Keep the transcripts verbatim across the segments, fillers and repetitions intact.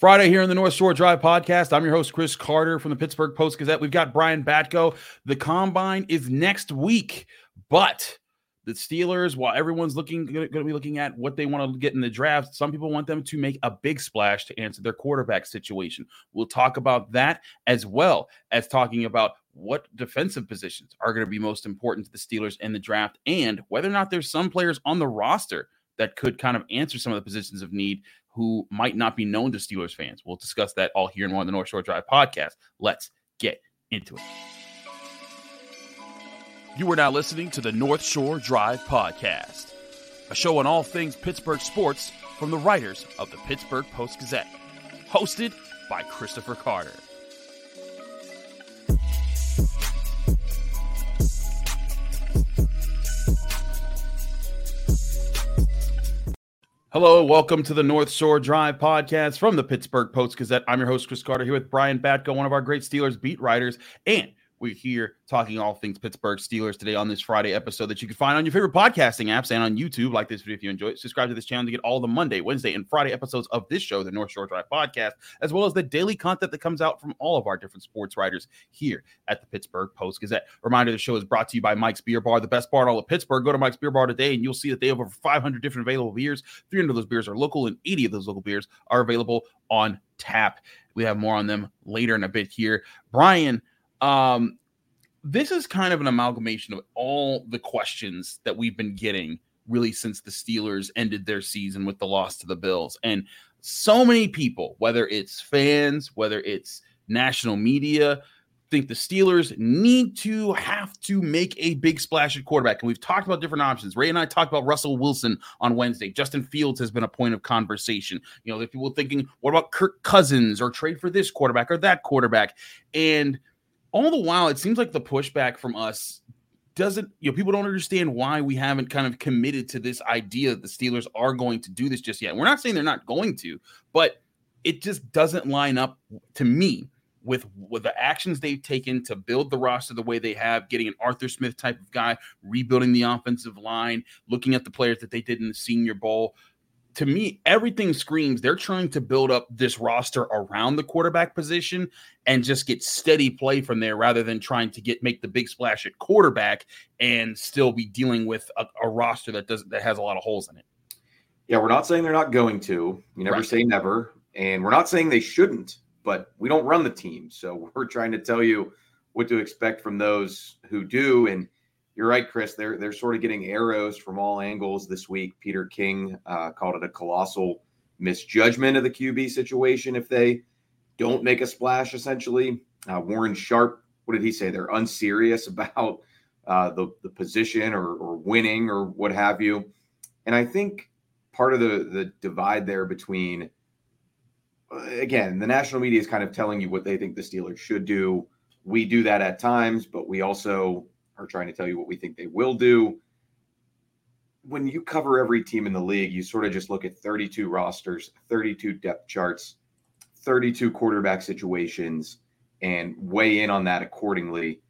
Friday here on the North Shore Drive podcast. I'm your host, Chris Carter from the Pittsburgh Post-Gazette. We've got Brian Batko. The Combine is next week, but the Steelers, while everyone's looking going to be looking at what they want to get in the draft, some people want them to make a big splash to answer their quarterback situation. We'll talk about that as well as talking about what defensive positions are going to be most important to the Steelers in the draft and whether or not there's some players on the roster that could kind of answer some of the positions of need who might not be known to Steelers fans. We'll discuss that all here in one of the North Shore Drive podcast. Let's get into it. You are now listening to the North Shore Drive podcast, a show on all things Pittsburgh sports from the writers of the Pittsburgh Post-Gazette, hosted by Christopher Carter. Hello, welcome to the North Shore Drive podcast from the Pittsburgh Post-Gazette. I'm your host, Chris Carter, here with Brian Batko, one of our great Steelers beat writers, and we're here talking all things Pittsburgh Steelers today on this Friday episode that you can find on your favorite podcasting apps and on YouTube. Like this video if you enjoy it. Subscribe to this channel to get all the Monday, Wednesday, and Friday episodes of this show, the North Shore Drive podcast, as well as the daily content that comes out from all of our different sports writers here at the Pittsburgh Post-Gazette. Reminder, the show is brought to you by Mike's Beer Bar, the best bar in all of Pittsburgh. Go to Mike's Beer Bar today, and you'll see that they have over five hundred different available beers. three hundred of those beers are local, and eighty of those local beers are available on tap. We have more on them later in a bit here. Brian, Um, this is kind of an amalgamation of all the questions that we've been getting really since the Steelers ended their season with the loss to the Bills. And so many people, whether it's fans, whether it's national media, think the Steelers need to have to make a big splash at quarterback. And we've talked about different options. Ray and I talked about Russell Wilson on Wednesday. Justin Fields has been a point of conversation. You know, there's people thinking, what about Kirk Cousins or trade for this quarterback or that quarterback? And all the while, it seems like the pushback from us doesn't, you know, people don't understand why we haven't kind of committed to this idea that the Steelers are going to do this just yet. We're not saying they're not going to, but it just doesn't line up to me with, with the actions they've taken to build the roster the way they have, getting an Arthur Smith type of guy, rebuilding the offensive line, looking at the players that they did in the Senior Bowl. To me, everything screams they're trying to build up this roster around the quarterback position and just get steady play from there rather than trying to get make the big splash at quarterback and still be dealing with a, a roster that doesn't that has a lot of holes in it. Yeah, we're not saying they're not going to. You never right. say never. And we're not saying they shouldn't, but we don't run the team. So we're trying to tell you what to expect from those who do. And you're right, Chris. They're they're sort of getting arrows from all angles this week. Peter King uh, called it a colossal misjudgment of the Q B situation if they don't make a splash, essentially. Uh, Warren Sharp, what did he say? They're unserious about uh, the, the position or, or winning or what have you. And I think part of the, the divide there between, again, the national media is kind of telling you what they think the Steelers should do. We do that at times, but we also are trying to tell you what we think they will do. When you cover every team in the league, you sort of just look at thirty-two rosters, thirty-two depth charts, thirty-two quarterback situations, and weigh in on that accordingly.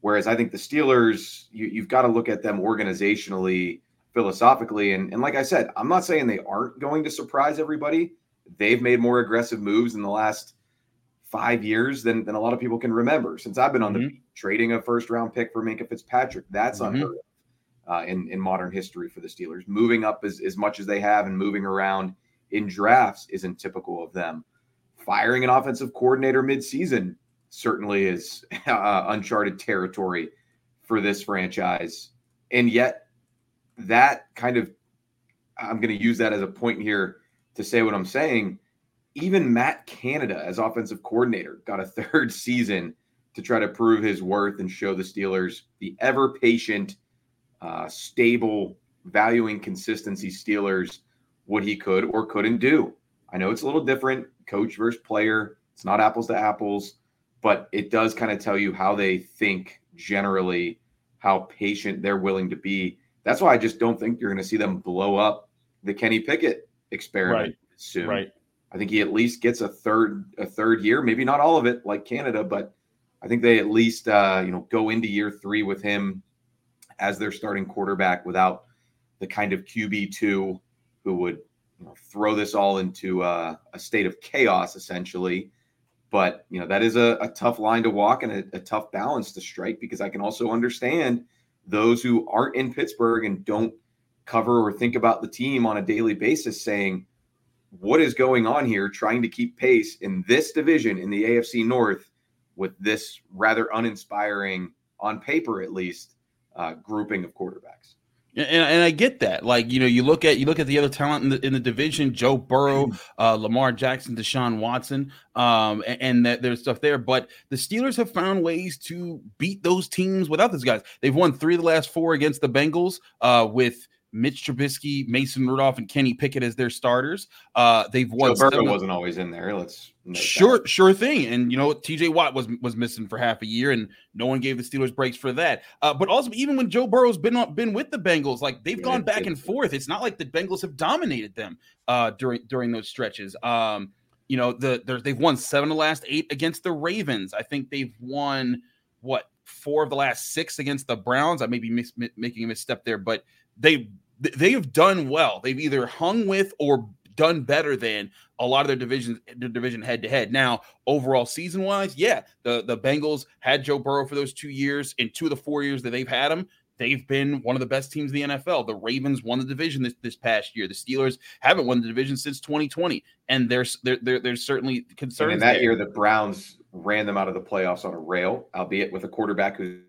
Whereas I think the Steelers, you, you've got to look at them organizationally, philosophically. And, and like I said, I'm not saying they aren't going to surprise everybody. They've made more aggressive moves in the last five years than, than a lot of people can remember since I've been on mm-hmm. the beat. Trading a first round pick for Minkah Fitzpatrick. That's mm-hmm. unheard of uh, in, in modern history for the Steelers. Moving up as, as much as they have and moving around in drafts isn't typical of them. Firing an offensive coordinator midseason certainly is uh, uncharted territory for this franchise. And yet that kind of, I'm going to use that as a point here to say what I'm saying. Even Matt Canada as offensive coordinator got a third season to try to prove his worth and show the Steelers the ever patient, uh, stable, valuing consistency Steelers what he could or couldn't do. I know it's a little different, coach versus player. It's not apples to apples, but it does kind of tell you how they think generally, how patient they're willing to be. That's why I just don't think you're going to see them blow up the Kenny Pickett experiment right. soon. Right. I think he at least gets a third a third year, maybe not all of it like Canada, but I think they at least uh, you know go into year three with him as their starting quarterback without the kind of Q B two who would you know, throw this all into a, a state of chaos, essentially. But, you know, that is a, a tough line to walk and a, a tough balance to strike, because I can also understand those who aren't in Pittsburgh and don't cover or think about the team on a daily basis saying, what is going on here, trying to keep pace in this division in the A F C North with this rather uninspiring, on paper at least, uh, grouping of quarterbacks. And, and I get that. Like, you know, you look at you look at the other talent in the, in the division, Joe Burrow, uh, Lamar Jackson, Deshaun Watson, um, and, and that there's stuff there. But the Steelers have found ways to beat those teams without those guys. They've won three of the last four against the Bengals uh, with Mitch Trubisky, Mason Rudolph, and Kenny Pickett as their starters. Uh, they've won. Joe Burrow wasn't always in there. Let's sure, that. sure thing. And you know, T J. Watt was was missing for half a year, and no one gave the Steelers breaks for that. Uh, but also, even when Joe Burrow's been on, been with the Bengals, like they've yeah, gone back and forth. It's not like the Bengals have dominated them uh, during during those stretches. Um, you know, the they've won seven of the last eight against the Ravens. I think they've won what four of the last six against the Browns. I may be mis- making a misstep there, but they. They have done well. They've either hung with or done better than a lot of their divisions, their division head-to-head. Now, overall season-wise, yeah, the, the Bengals had Joe Burrow for those two years. In two of the four years that they've had him, they've been one of the best teams in the N F L. The Ravens won the division this, this past year. The Steelers haven't won the division since twenty twenty, and there's there there's certainly concerns. And in that there. year, the Browns ran them out of the playoffs on a rail, albeit with a quarterback who's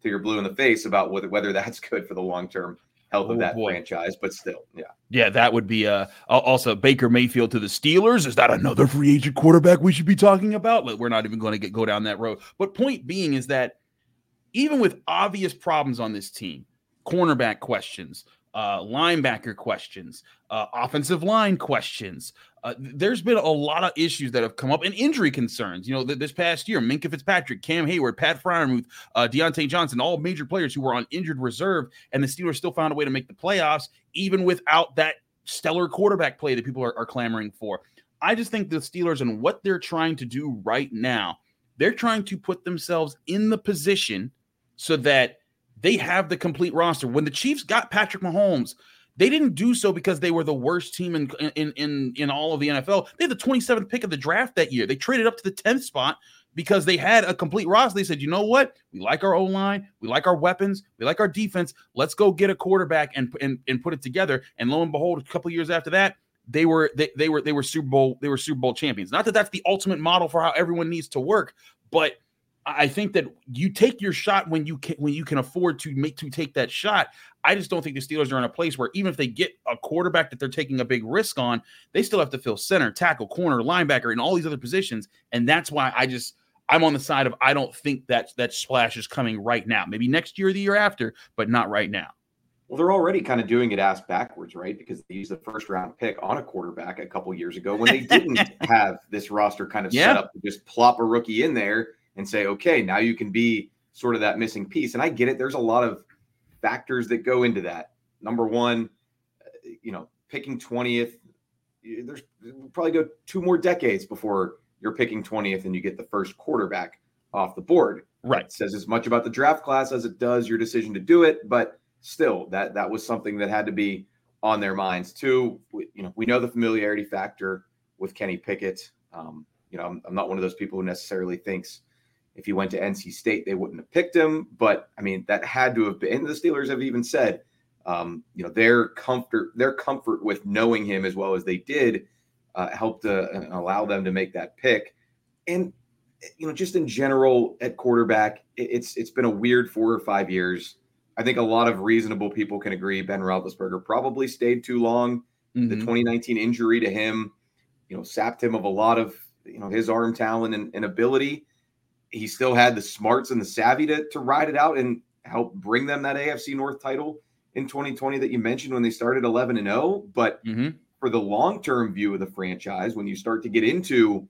to your blue in the face about whether, whether that's good for the long-term health oh, of that boy. franchise, but still, yeah. Yeah, that would be uh, also Baker Mayfield to the Steelers. Is that another free agent quarterback we should be talking about? Like, we're not even going to get go down that road. But point being is that even with obvious problems on this team, cornerback questions, uh, linebacker questions, uh, offensive line questions, Uh, there's been a lot of issues that have come up and injury concerns. You know, th- this past year, Minkah Fitzpatrick, Cam Hayward, Pat Freiermuth, uh, Deontay Johnson, all major players who were on injured reserve, and the Steelers still found a way to make the playoffs, even without that stellar quarterback play that people are, are clamoring for. I just think the Steelers and what they're trying to do right now, they're trying to put themselves in the position so that they have the complete roster. When the Chiefs got Patrick Mahomes, they didn't do so because they were the worst team in, in in in all of the N F L. They had the twenty-seventh pick of the draft that year. They traded up to the tenth spot because they had a complete roster. They said, you know what? We like our O-line. We like our weapons. We like our defense. Let's go get a quarterback and and, and put it together. And lo and behold, a couple of years after that, they were they, they were they were Super Bowl they were Super Bowl champions. Not that that's the ultimate model for how everyone needs to work, but I think that you take your shot when you can, when you can afford to make to take that shot. I just don't think the Steelers are in a place where even if they get a quarterback that they're taking a big risk on, they still have to fill center, tackle, corner, linebacker, and all these other positions. And that's why I just I'm on the side of I don't think that that splash is coming right now. Maybe next year or the year after, but not right now. Well, they're already kind of doing it ass backwards, right? Because they used the first round pick on a quarterback a couple years ago when they didn't have this roster kind of yeah. set up to just plop a rookie in there and say, okay, now you can be sort of that missing piece. And I get it. There's a lot of factors that go into that. Number one, you know, picking twentieth, there's we'll probably go two more decades before you're picking twentieth and you get the first quarterback off the board. Right. It says as much about the draft class as it does your decision to do it. But still, that, that was something that had to be on their minds too. We, you know, we know the familiarity factor with Kenny Pickett. Um, you know, I'm, I'm not one of those people who necessarily thinks if he went to N C State, they wouldn't have picked him. But, I mean, that had to have been – and the Steelers have even said, um, you know, their comfort their comfort with knowing him as well as they did uh, helped uh, allow them to make that pick. And, you know, just in general at quarterback, it's it's been a weird four or five years. I think a lot of reasonable people can agree Ben Roethlisberger probably stayed too long. Mm-hmm. The twenty nineteen injury to him, you know, sapped him of a lot of, you know, his arm talent and, and ability. He still had the smarts and the savvy to, to ride it out and help bring them that A F C North title in twenty twenty that you mentioned when they started eleven and oh. But mm-hmm. for the long-term view of the franchise, when you start to get into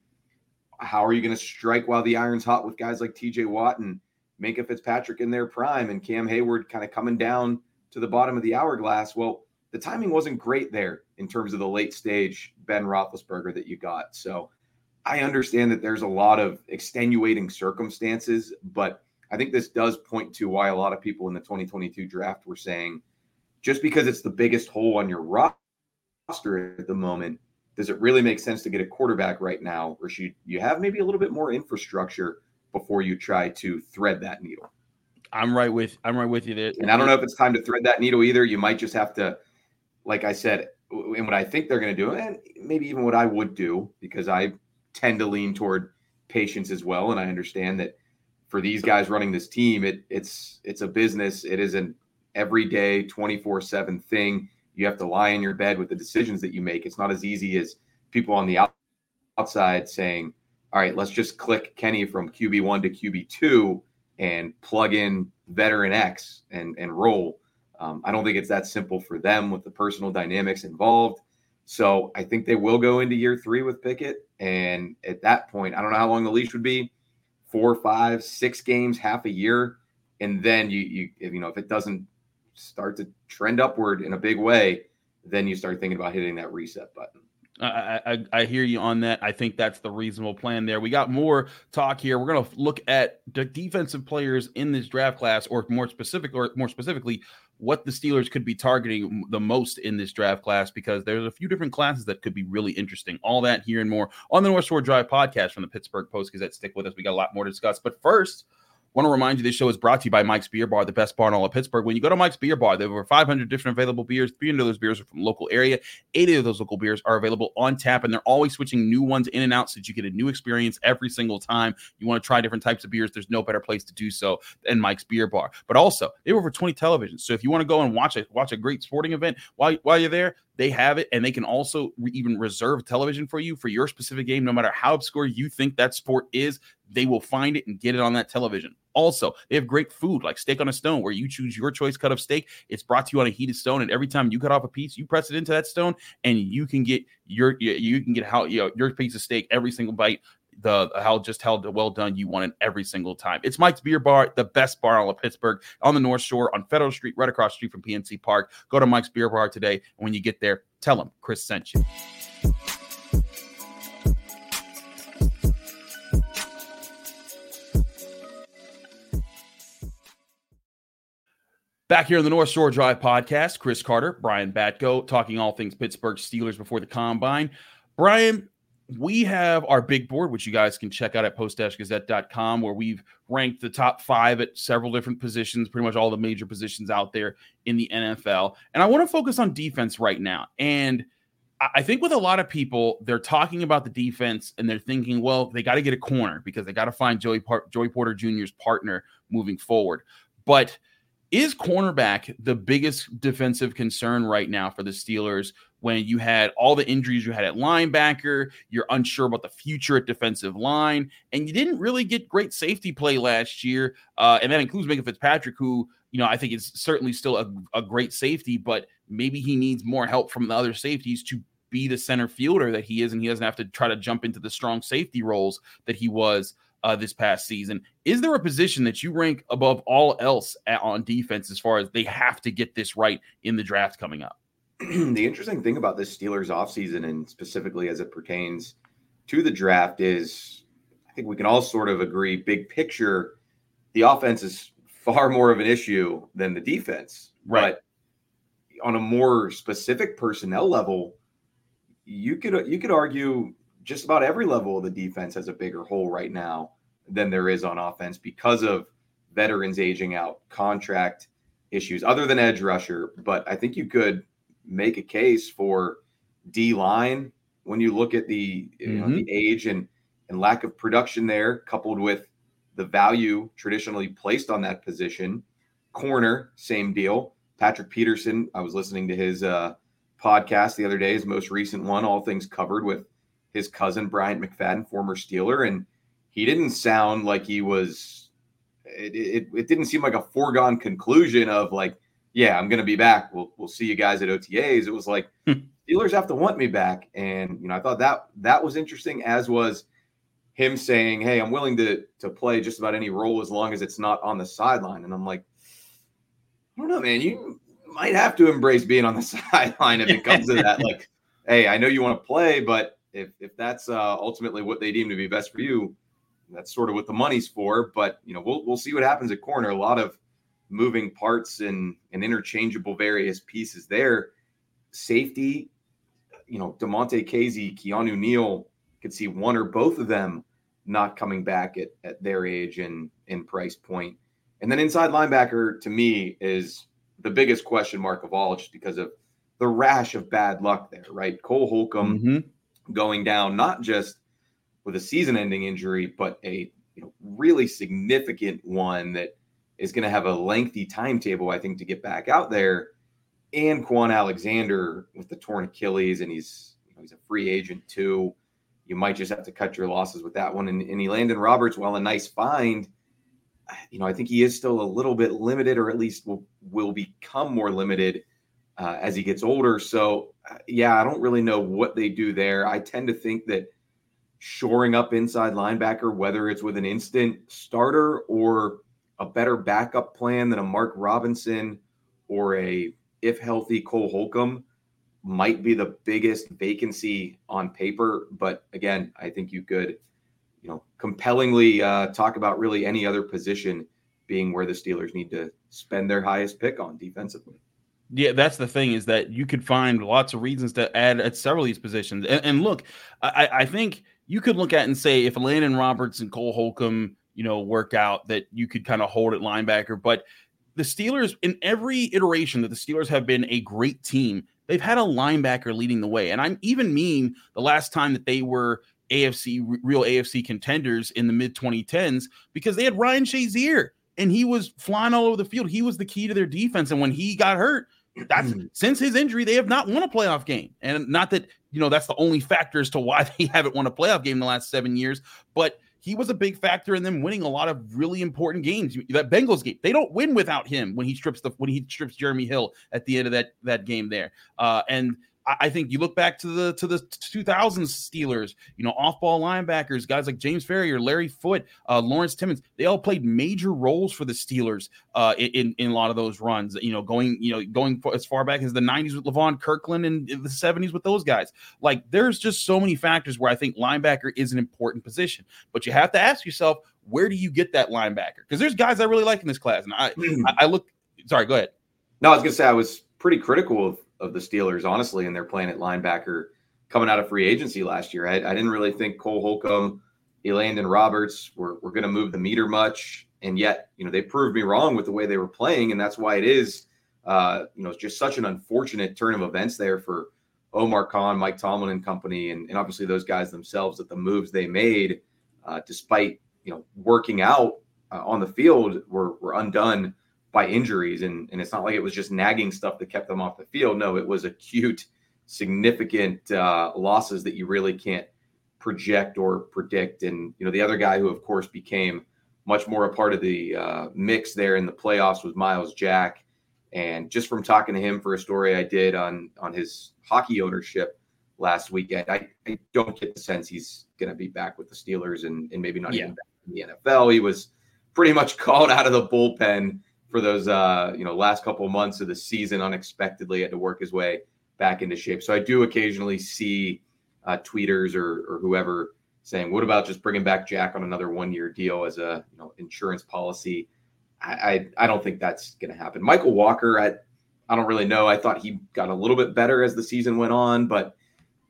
how are you going to strike while the iron's hot with guys like T J. Watt and Minkah Fitzpatrick in their prime and Cam Hayward kind of coming down to the bottom of the hourglass, well, the timing wasn't great there in terms of the late-stage Ben Roethlisberger that you got. So I understand that there's a lot of extenuating circumstances, but I think this does point to why a lot of people in the twenty twenty-two draft were saying, just because it's the biggest hole on your roster at the moment, does it really make sense to get a quarterback right now? Or should you have maybe a little bit more infrastructure before you try to thread that needle? I'm right with I'm right with you there. And I don't know if it's time to thread that needle either. You might just have to, like I said, and what I think they're going to do, and maybe even what I would do, because I tend to lean toward patience as well. And I understand that for these guys running this team, it it's it's a business. It is an everyday twenty-four seven thing. You have to lie in your bed with the decisions that you make. It's not as easy as people on the outside saying, all right, let's just click Kenny from Q B one to Q B two and plug in veteran X and, and roll. Um, I don't think it's that simple for them with the personal dynamics involved. So I think they will go into year three with Pickett. And at that point, I don't know how long the leash would be, four, five, six games, half a year. And then, you you you know, if it doesn't start to trend upward in a big way, then you start thinking about hitting that reset button. I, I, I hear you on that. I think that's the reasonable plan there. We got more talk here. We're going to look at the defensive players in this draft class, or more specific, or more specifically, what the Steelers could be targeting the most in this draft class, because there's a few different classes that could be really interesting. All that here and more on the North Shore Drive podcast from the Pittsburgh Post-Gazette. Stick with us. We got a lot more to discuss. But first, want to remind you, this show is brought to you by Mike's Beer Bar, the best bar in all of Pittsburgh. When you go to Mike's Beer Bar, there are over five hundred different available beers. three hundred of those beers are from the local area. eighty of those local beers are available on tap, and they're always switching new ones in and out so that you get a new experience every single time. You want to try different types of beers, there's no better place to do so than Mike's Beer Bar. But also, they have over twenty televisions, so if you want to go and watch a, watch a great sporting event while, while you're there, they have it, and they can also re- even reserve television for you for your specific game. No matter how obscure you think that sport is, they will find it and get it on that television. Also, they have great food like Steak on a Stone, where you choose your choice cut of steak. It's brought to you on a heated stone, and every time you cut off a piece, you press it into that stone, and you can get your you can get how you know, your piece of steak every single bite. The how just how well done you want it every single time. It's Mike's Beer Bar, the best bar in all of Pittsburgh, on the North Shore, on Federal Street, right across the street from P N C Park. Go to Mike's Beer Bar today, and when you get there, tell them Chris sent you. Back here on the North Shore Drive podcast, Chris Carter, Brian Batko, talking all things Pittsburgh Steelers before the Combine. Brian, we have our big board, which you guys can check out at post dash gazette dot com, where we've ranked the top five at several different positions, pretty much all the major positions out there in the N F L. And I want to focus on defense right now. And I think with a lot of people, they're talking about the defense and they're thinking, well, they got to get a corner because they got to find Joey, Par- Joey Porter Junior's partner moving forward. But is cornerback the biggest defensive concern right now for the Steelers? When you had all the injuries you had at linebacker, you're unsure about the future at defensive line, and you didn't really get great safety play last year. Uh, and that includes Minkah Fitzpatrick, who, you know, I think is certainly still a, a great safety, but maybe he needs more help from the other safeties to be the center fielder that he is, and he doesn't have to try to jump into the strong safety roles that he was uh, this past season. Is there a position that you rank above all else at, on defense as far as they have to get this right in the draft coming up? The interesting thing about this Steelers offseason, and specifically as it pertains to the draft, is I think we can all sort of agree, big picture, the offense is far more of an issue than the defense. Right. But on a more specific personnel level, you could you could argue just about every level of the defense has a bigger hole right now than there is on offense because of veterans aging out, contract issues, other than edge rusher. But I think you could make a case for D-line when you look at the, you know, mm-hmm. the age and, and lack of production there, coupled with the value traditionally placed on that position. Corner, same deal. Patrick Peterson, I was listening to his uh, podcast the other day, his most recent one, All Things Covered, with his cousin, Bryant McFadden, former Steeler, and he didn't sound like he was – it it didn't seem like a foregone conclusion of like, yeah, I'm going to be back. We'll we'll see you guys at O T As. It was like, Steelers have to want me back. And, you know, I thought that that was interesting, as was him saying, hey, I'm willing to to play just about any role as long as it's not on the sideline. And I'm like, I don't know, man, you might have to embrace being on the sideline if it comes to that. Like, hey, I know you want to play, but if, if that's uh, ultimately what they deem to be best for you, that's sort of what the money's for. But, you know, we'll we'll see what happens at corner. A lot of moving parts and, and interchangeable various pieces there. Safety, you know, DeMonte Casey, Keanu Neal, could see one or both of them not coming back at, at their age and, and price point. And then inside linebacker, to me, is the biggest question mark of all, just because of the rash of bad luck there, right? Cole Holcomb mm-hmm. going down, not just with a season-ending injury, but a you know, really significant one that is going to have a lengthy timetable, I think, to get back out there. And Quan Alexander with the torn Achilles, and he's you know, he's a free agent too. You might just have to cut your losses with that one. And, and Elandon Roberts, while a nice find, you know, I think he is still a little bit limited, or at least will, will become more limited uh, as he gets older. So, uh, yeah, I don't really know what they do there. I tend to think that shoring up inside linebacker, whether it's with an instant starter or a better backup plan than a Mark Robinson or a, if healthy, Cole Holcomb, might be the biggest vacancy on paper. But again, I think you could, you know, compellingly uh, talk about really any other position being where the Steelers need to spend their highest pick on defensively. Yeah, that's the thing, is that you could find lots of reasons to add at several of these positions. And, and look, I, I think you could look at and say if Elandon Roberts and Cole Holcomb, you know, work out, that you could kind of hold at linebacker. But the Steelers, in every iteration that the Steelers have been a great team, they've had a linebacker leading the way. And I'm even mean the last time that they were A F C, real A F C contenders in the mid twenty tens, because they had Ryan Shazier and he was flying all over the field. He was the key to their defense. And when he got hurt, that's since his injury, they have not won a playoff game. And not that, you know, that's the only factor as to why they haven't won a playoff game in the last seven years, but he was a big factor in them winning a lot of really important games. That Bengals game, they don't win without him when he strips the when he strips Jeremy Hill at the end of that that game there. Uh, and I, I think you look back to the to the two thousands Steelers, you know, off-ball linebackers, guys like James Ferrier, Larry Foote, uh, Lawrence Timmons, they all played major roles for the Steelers uh, in in a lot of those runs. You know, going you know going as far back as the nineties with LaVon Kirkland and the seventies with those guys. Like, there's just so many factors where I think linebacker is an important position, but you have to ask yourself, where do you get that linebacker? Because there's guys I really like in this class, and I mm. I, I look. Sorry, go ahead. No, I was gonna say I was pretty critical of. of the Steelers, honestly, and their playing at linebacker coming out of free agency last year. I, I didn't really think Cole Holcomb, Elandon Roberts were, were going to move the meter much. And yet, you know, they proved me wrong with the way they were playing. And that's why it is, uh, you know, it's just such an unfortunate turn of events there for Omar Khan, Mike Tomlin and company. And, and obviously those guys themselves, that the moves they made, uh, despite, you know, working out uh, on the field were, were undone by injuries. And, and it's not like it was just nagging stuff that kept them off the field. No, it was acute, significant uh, losses that you really can't project or predict. And, you know, the other guy who, of course, became much more a part of the uh, mix there in the playoffs was Miles Jack. And just from talking to him for a story I did on, on his hockey ownership last weekend, I, I don't get the sense he's going to be back with the Steelers and, and maybe not yeah. even back in the N F L. He was pretty much called out of the bullpen for those, uh, you know, last couple of months of the season. Unexpectedly had to work his way back into shape. So I do occasionally see uh, tweeters or, or whoever saying, what about just bringing back Jack on another one-year deal as a, you know, insurance policy? I I, I don't think that's going to happen. Michael Walker, I, I don't really know. I thought he got a little bit better as the season went on, but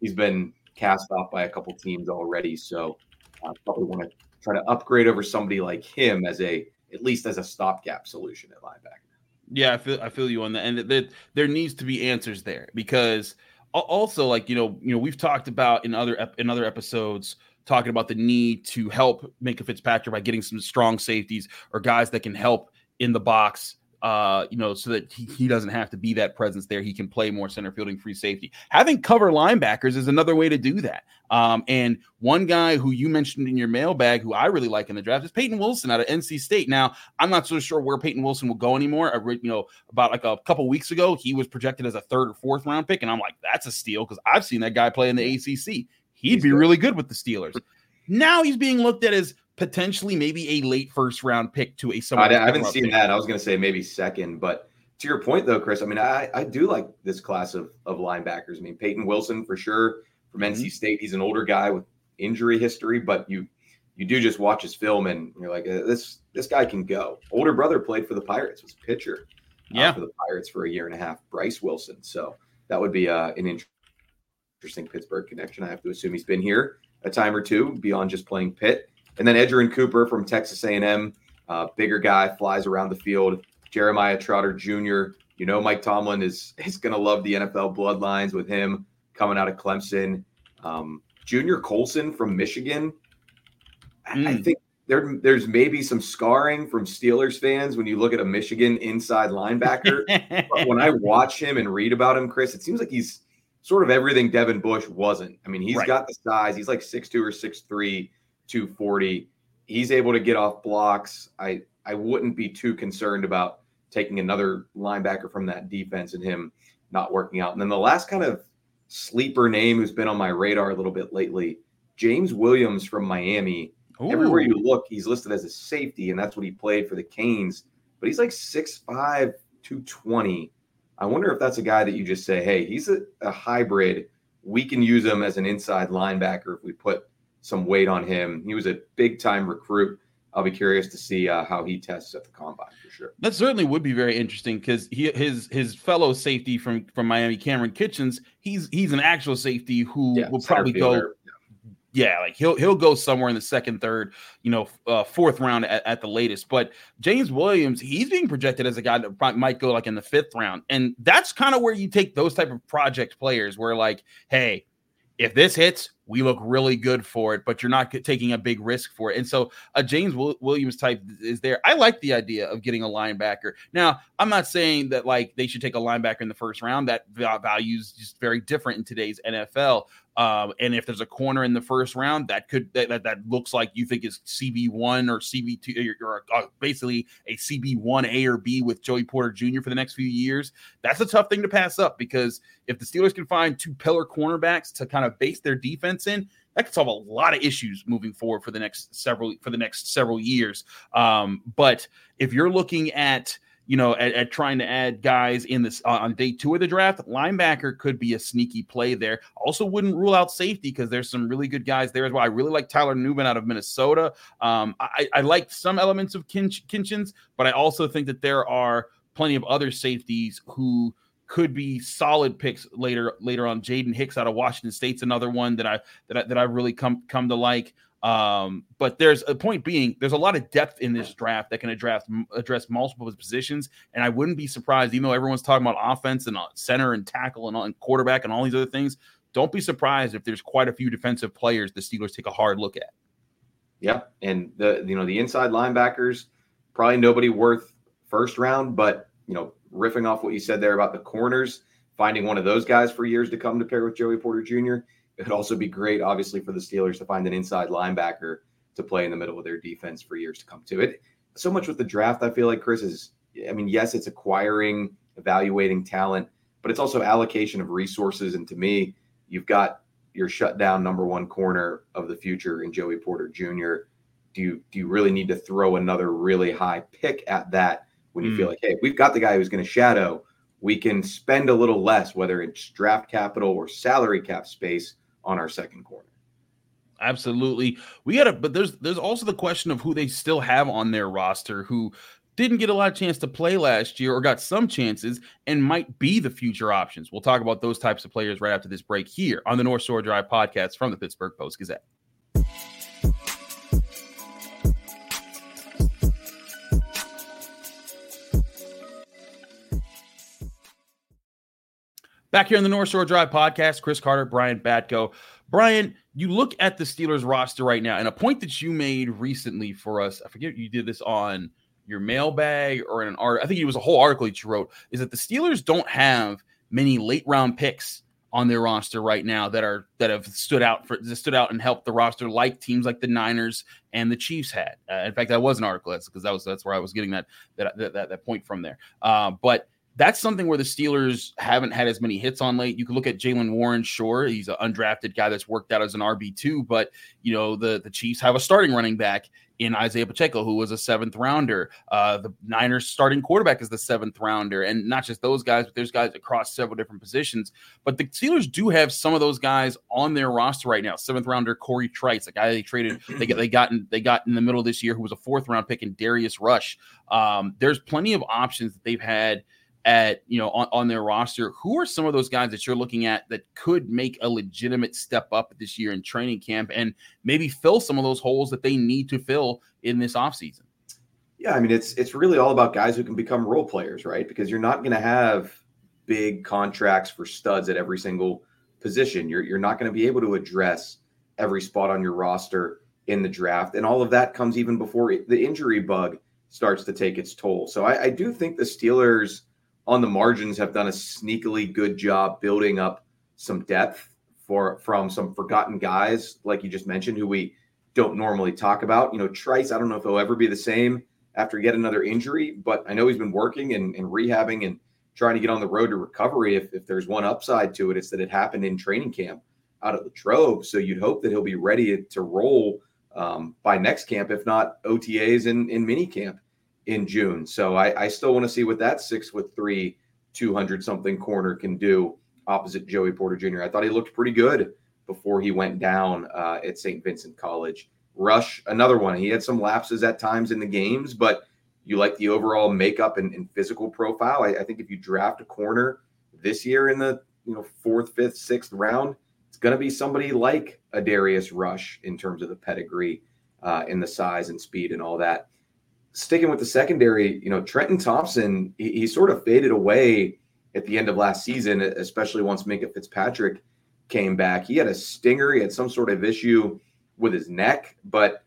he's been cast off by a couple teams already. So I probably want to try to upgrade over somebody like him as a, at least as a stopgap solution at linebacker. Yeah, I feel I feel you on that, and that there needs to be answers there, because also, like, you know, you know, we've talked about in other ep- in other episodes talking about the need to help Minkah Fitzpatrick by getting some strong safeties or guys that can help in the box. Uh, you know, so that he, he doesn't have to be that presence there. He can play more center fielding, free safety. Having cover linebackers is another way to do that. Um, and one guy who you mentioned in your mailbag, who I really like in the draft, is Peyton Wilson out of N C State. Now, I'm not so sure where Peyton Wilson will go anymore. I read, you know, about like a couple weeks ago, he was projected as a third or fourth round pick, and I'm like, that's a steal, because I've seen that guy play in the A C C. He'd be really good with the Steelers. Now he's being looked at as potentially maybe a late first round pick to a somewhere. I, I haven't seen pick. that. I was going to say maybe second, but to your point though, Chris, I mean, I, I do like this class of, of linebackers. I mean, Peyton Wilson for sure from mm-hmm. N C State. He's an older guy with injury history, but you, you do just watch his film and you're like, this this guy can go. Older brother played for the Pirates, was a pitcher yeah. uh, for the Pirates for a year and a half, Bryce Wilson. So that would be uh, an interesting Pittsburgh connection. I have to assume he's been here a time or two beyond just playing Pitt. And then Edgerrin Cooper from Texas A and M, uh, bigger guy, flies around the field. Jeremiah Trotter Junior, you know Mike Tomlin is is going to love the N F L bloodlines with him coming out of Clemson. Um, Junior Colson from Michigan. Mm. I think there, there's maybe some scarring from Steelers fans when you look at a Michigan inside linebacker. But when I watch him and read about him, Chris, it seems like he's sort of everything Devin Bush wasn't. I mean, he's right. got the size. He's like six two or six three, two forty. He's able to get off blocks. I, I wouldn't be too concerned about taking another linebacker from that defense and him not working out. And then the last kind of sleeper name who's been on my radar a little bit lately, James Williams from Miami. Ooh. Everywhere you look, he's listed as a safety, and that's what he played for the Canes. But he's like six five, two twenty. I wonder if that's a guy that you just say, hey, he's a, a hybrid. We can use him as an inside linebacker if we put some weight on him. He was a big-time recruit. I'll be curious to see uh, how he tests at the combine for sure. That certainly would be very interesting because he his his fellow safety from, from Miami, Cameron Kitchens, he's he's an actual safety who yeah, will probably fielder. go – Yeah, like he'll he'll go somewhere in the second, third, you know, uh, fourth round at, at the latest. But James Williams, he's being projected as a guy that probably might go like in the fifth round, and that's kind of where you take those type of project players, where like, hey, if this hits, we look really good for it, but you're not taking a big risk for it. And so a James Williams type is there. I like the idea of getting a linebacker. Now, I'm not saying that like they should take a linebacker in the first round. That value is just very different in today's N F L. Um, and if there's a corner in the first round, that could that that, that looks like you think is C B one or C B two, or, or basically a C B one A or B with Joey Porter Junior for the next few years. That's a tough thing to pass up, because if the Steelers can find two pillar cornerbacks to kind of base their defense in, that could solve a lot of issues moving forward for the next several for the next several years. Um, but if you're looking at you know, at, at trying to add guys in this uh, on day two of the draft, linebacker could be a sneaky play there. Also wouldn't rule out safety because there's some really good guys there as well. I really like Tyler Newbin out of Minnesota. Um, I, I like some elements of Kinch, Kinchins, but I also think that there are plenty of other safeties who could be solid picks later, later on. Jaden Hicks out of Washington State's another one that I, that I, that I really come, come to like. Um, but there's a point being, there's a lot of depth in this draft that can address, address multiple positions. And I wouldn't be surprised, even though everyone's talking about offense and center and tackle and, and quarterback and all these other things, don't be surprised if there's quite a few defensive players the Steelers take a hard look at. Yeah. And the, you know, the inside linebackers, probably nobody worth first round, but, you know, riffing off what you said there about the corners, finding one of those guys for years to come to pair with Joey Porter Junior, it would also be great, obviously, for the Steelers to find an inside linebacker to play in the middle of their defense for years to come to it. So much with the draft, I feel like, Chris, is, I mean, yes, it's acquiring, evaluating talent, but it's also allocation of resources. And to me, you've got your shutdown number one corner of the future in Joey Porter Junior Do you, do you really need to throw another really high pick at that when you mm. feel like, hey, we've got the guy who's going to shadow. We can spend a little less, whether it's draft capital or salary cap space, on our second corner. Absolutely. We got to, but there's, there's also the question of who they still have on their roster, who didn't get a lot of chance to play last year or got some chances and might be the future options. We'll talk about those types of players right after this break here on the North Shore Drive podcast from the Pittsburgh Post-Gazette. Back here on the North Shore Drive podcast, Chris Carter, Brian Batko. Brian, you look at the Steelers roster right now, and a point that you made recently for us, I forget if you did this on your mailbag or in an article, I think it was a whole article that you wrote, is that the Steelers don't have many late-round picks on their roster right now that are that have stood out for stood out and helped the roster, like teams like the Niners and the Chiefs had. Uh, in fact, that was an article, that's because that was that's where I was getting that that that, that point from there. Uh, but that's something where the Steelers haven't had as many hits on late. You could look at Jaylen Warren, sure. He's an undrafted guy that's worked out as an R B two, but, you know, the, the Chiefs have a starting running back in Isaiah Pacheco, who was a seventh rounder. Uh, the Niners starting quarterback is the seventh rounder. And not just those guys, but there's guys across several different positions. But the Steelers do have some of those guys on their roster right now. Seventh rounder Corey Trice, a guy they traded, they got they got in they got in the middle of this year, who was a fourth round pick, and Darius Rush. Um, there's plenty of options that they've had at, you know, on, on their roster. Who are some of those guys that you're looking at that could make a legitimate step up this year in training camp and maybe fill some of those holes that they need to fill in this offseason? Yeah, I mean, it's it's really all about guys who can become role players, right? Because you're not going to have big contracts for studs at every single position. You're you're not going to be able to address every spot on your roster in the draft. And all of that comes even before it, the injury bug starts to take its toll. So I, I do think the Steelers on the margins have done a sneakily good job building up some depth for from some forgotten guys, like you just mentioned, who we don't normally talk about. You know, Trice, I don't know if he'll ever be the same after yet another injury, but I know he's been working and, and rehabbing and trying to get on the road to recovery. If, if there's one upside to it, it's that it happened in training camp out at Latrobe. So you'd hope that he'll be ready to roll um, by next camp, if not O T As in, in mini camp in June. So I, I still want to see what that six foot three, two hundred something corner can do opposite Joey Porter Junior I thought he looked pretty good before he went down uh, at Saint Vincent College. Rush, another one. He had some lapses at times in the games, but you like the overall makeup and, and physical profile. I, I think if you draft a corner this year in the, you know, fourth, fifth, sixth round, it's going to be somebody like a Darius Rush in terms of the pedigree uh, and the size and speed and all that. Sticking with the secondary, you know, Trenton Thompson, he, he sort of faded away at the end of last season, especially once Minkah Fitzpatrick came back. He had a stinger. He had some sort of issue with his neck, but,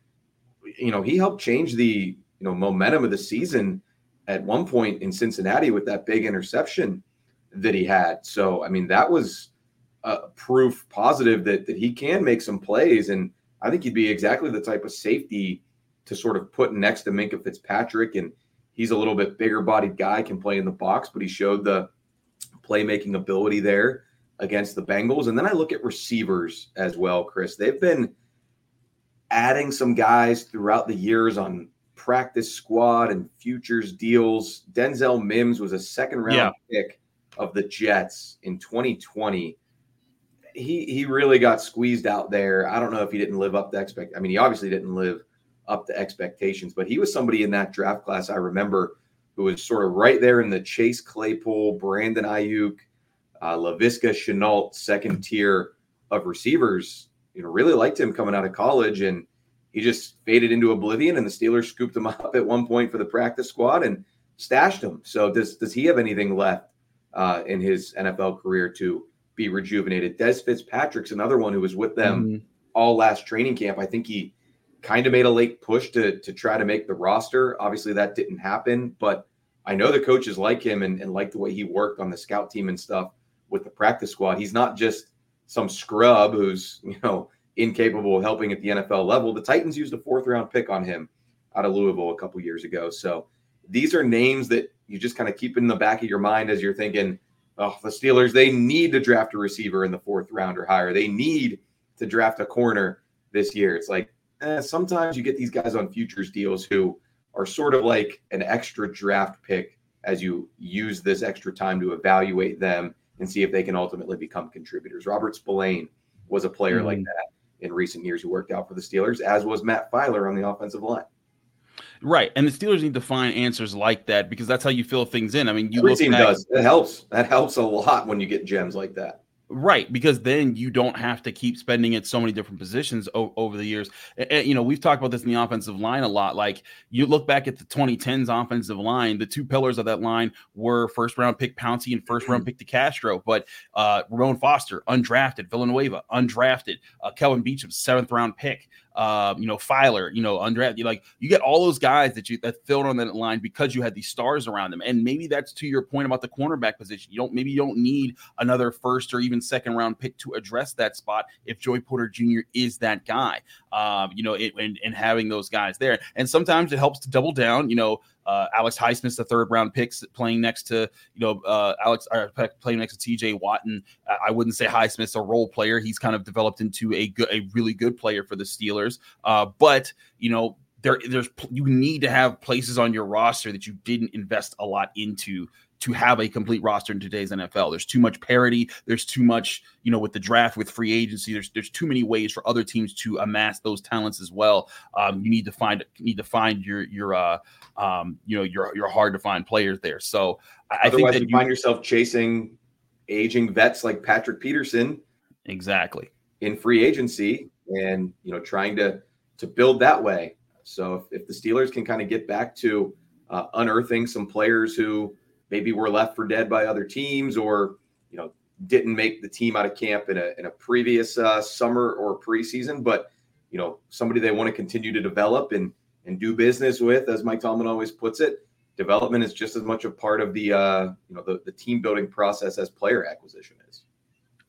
you know, he helped change the, you know, momentum of the season at one point in Cincinnati with that big interception that he had. So, I mean, that was uh, proof positive that, that he can make some plays. And I think he'd be exactly the type of safety to sort of put next to Minkah Fitzpatrick, and he's a little bit bigger bodied guy, can play in the box, but he showed the playmaking ability there against the Bengals. And then I look at receivers as well, Chris. They've been adding some guys throughout the years on practice squad and futures deals. Denzel Mims was a second round yeah. pick of the Jets in twenty twenty. He, he really got squeezed out there. I don't know if he didn't live up to expect. I mean, he obviously didn't live up to expectations, but he was somebody in that draft class I remember who was sort of right there in the Chase Claypool, Brandon Ayuk, uh, Laviska Shenault second tier of receivers. You know, really liked him coming out of college, and he just faded into oblivion, and the Steelers scooped him up at one point for the practice squad and stashed him. So does does he have anything left uh, in his N F L career to be rejuvenated? Des Fitzpatrick's another one who was with them mm-hmm. all last training camp. I think he kind of made a late push to to try to make the roster. Obviously, that didn't happen, but I know the coaches like him and, and like the way he worked on the scout team and stuff with the practice squad. He's not just some scrub who's, you know, incapable of helping at the N F L level. The Titans used a fourth-round pick on him out of Louisville a couple years ago. So these are names that you just kind of keep in the back of your mind as you're thinking, oh, the Steelers, they need to draft a receiver in the fourth round or higher. They need to draft a corner this year. It's like, sometimes you get these guys on futures deals who are sort of like an extra draft pick as you use this extra time to evaluate them and see if they can ultimately become contributors. Robert Spillane was a player mm-hmm. like that in recent years who worked out for the Steelers, as was Matt Filer on the offensive line. Right, and the Steelers need to find answers like that because that's how you fill things in. I mean, you Every look team at- does. It helps. That helps a lot when you get gems like that. Right, because then you don't have to keep spending at so many different positions o- over the years. And, you know, we've talked about this in the offensive line a lot. Like, you look back at the twenty tens offensive line, the two pillars of that line were first-round pick Pouncey and first-round pick DeCastro. But uh, Ramon Foster, undrafted. Villanueva, undrafted. Uh, Kelvin Beachum, seventh-round pick. Um, you know, Filer, you know, undrafted. Like, you get all those guys that you that filled on that line because you had these stars around them. And maybe that's to your point about the cornerback position. You don't maybe you don't need another first or even second round pick to address that spot if Joey Porter Junior is that guy. Um, you know, it, and and having those guys there. And sometimes it helps to double down. You know, Uh, Alex Highsmith's the third round picks playing next to, you know, uh, Alex or playing next to T J. Watt. And I wouldn't say Highsmith's a role player. He's kind of developed into a good, a really good player for the Steelers. Uh, but, you know, there there's you need to have places on your roster that you didn't invest a lot into to have a complete roster in today's N F L. There's too much parity. There's too much, you know, with the draft, with free agency, there's, there's too many ways for other teams to amass those talents as well. Um, you need to find, you need to find your, your, uh, um, you know, your, your hard to find players there. So I, I think that you, you find yourself chasing aging vets like Patrick Peterson. Exactly. In free agency and, you know, trying to, to build that way. So if, if the Steelers can kind of get back to uh, unearthing some players who, maybe we're left for dead by other teams or, you know, didn't make the team out of camp in a in a previous uh, summer or preseason. But, you know, somebody they want to continue to develop and and do business with, as Mike Tomlin always puts it, development is just as much a part of the, uh, you know, the, the team building process as player acquisition is.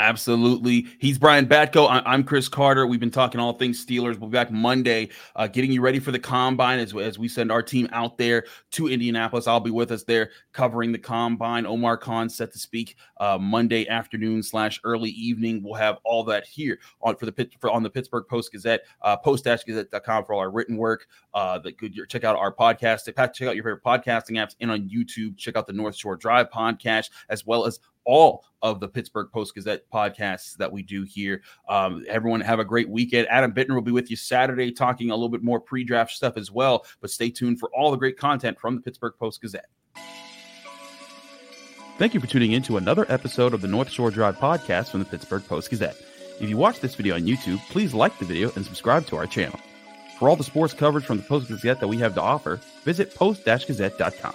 Absolutely. He's Brian Batko. I'm Chris Carter. We've been talking all things Steelers. We'll be back Monday, uh, getting you ready for the Combine as, as we send our team out there to Indianapolis. I'll be with us there covering the Combine. Omar Khan set to speak uh, Monday afternoon slash early evening. We'll have all that here on for the for, on the Pittsburgh Post-Gazette, uh, post dash gazette dot com for all our written work. Uh, the good year. Check out our podcast. Check out your favorite podcasting apps and on YouTube. Check out the North Shore Drive podcast as well as all of the Pittsburgh Post-Gazette podcasts that we do here. Um, everyone have a great weekend. Adam Bittner will be with you Saturday talking a little bit more pre-draft stuff as well, but stay tuned for all the great content from the Pittsburgh Post-Gazette. Thank you for tuning in to another episode of the North Shore Drive podcast from the Pittsburgh Post-Gazette. If you watch this video on YouTube, please like the video and subscribe to our channel. For all the sports coverage from the Post-Gazette that we have to offer, visit post dash gazette dot com.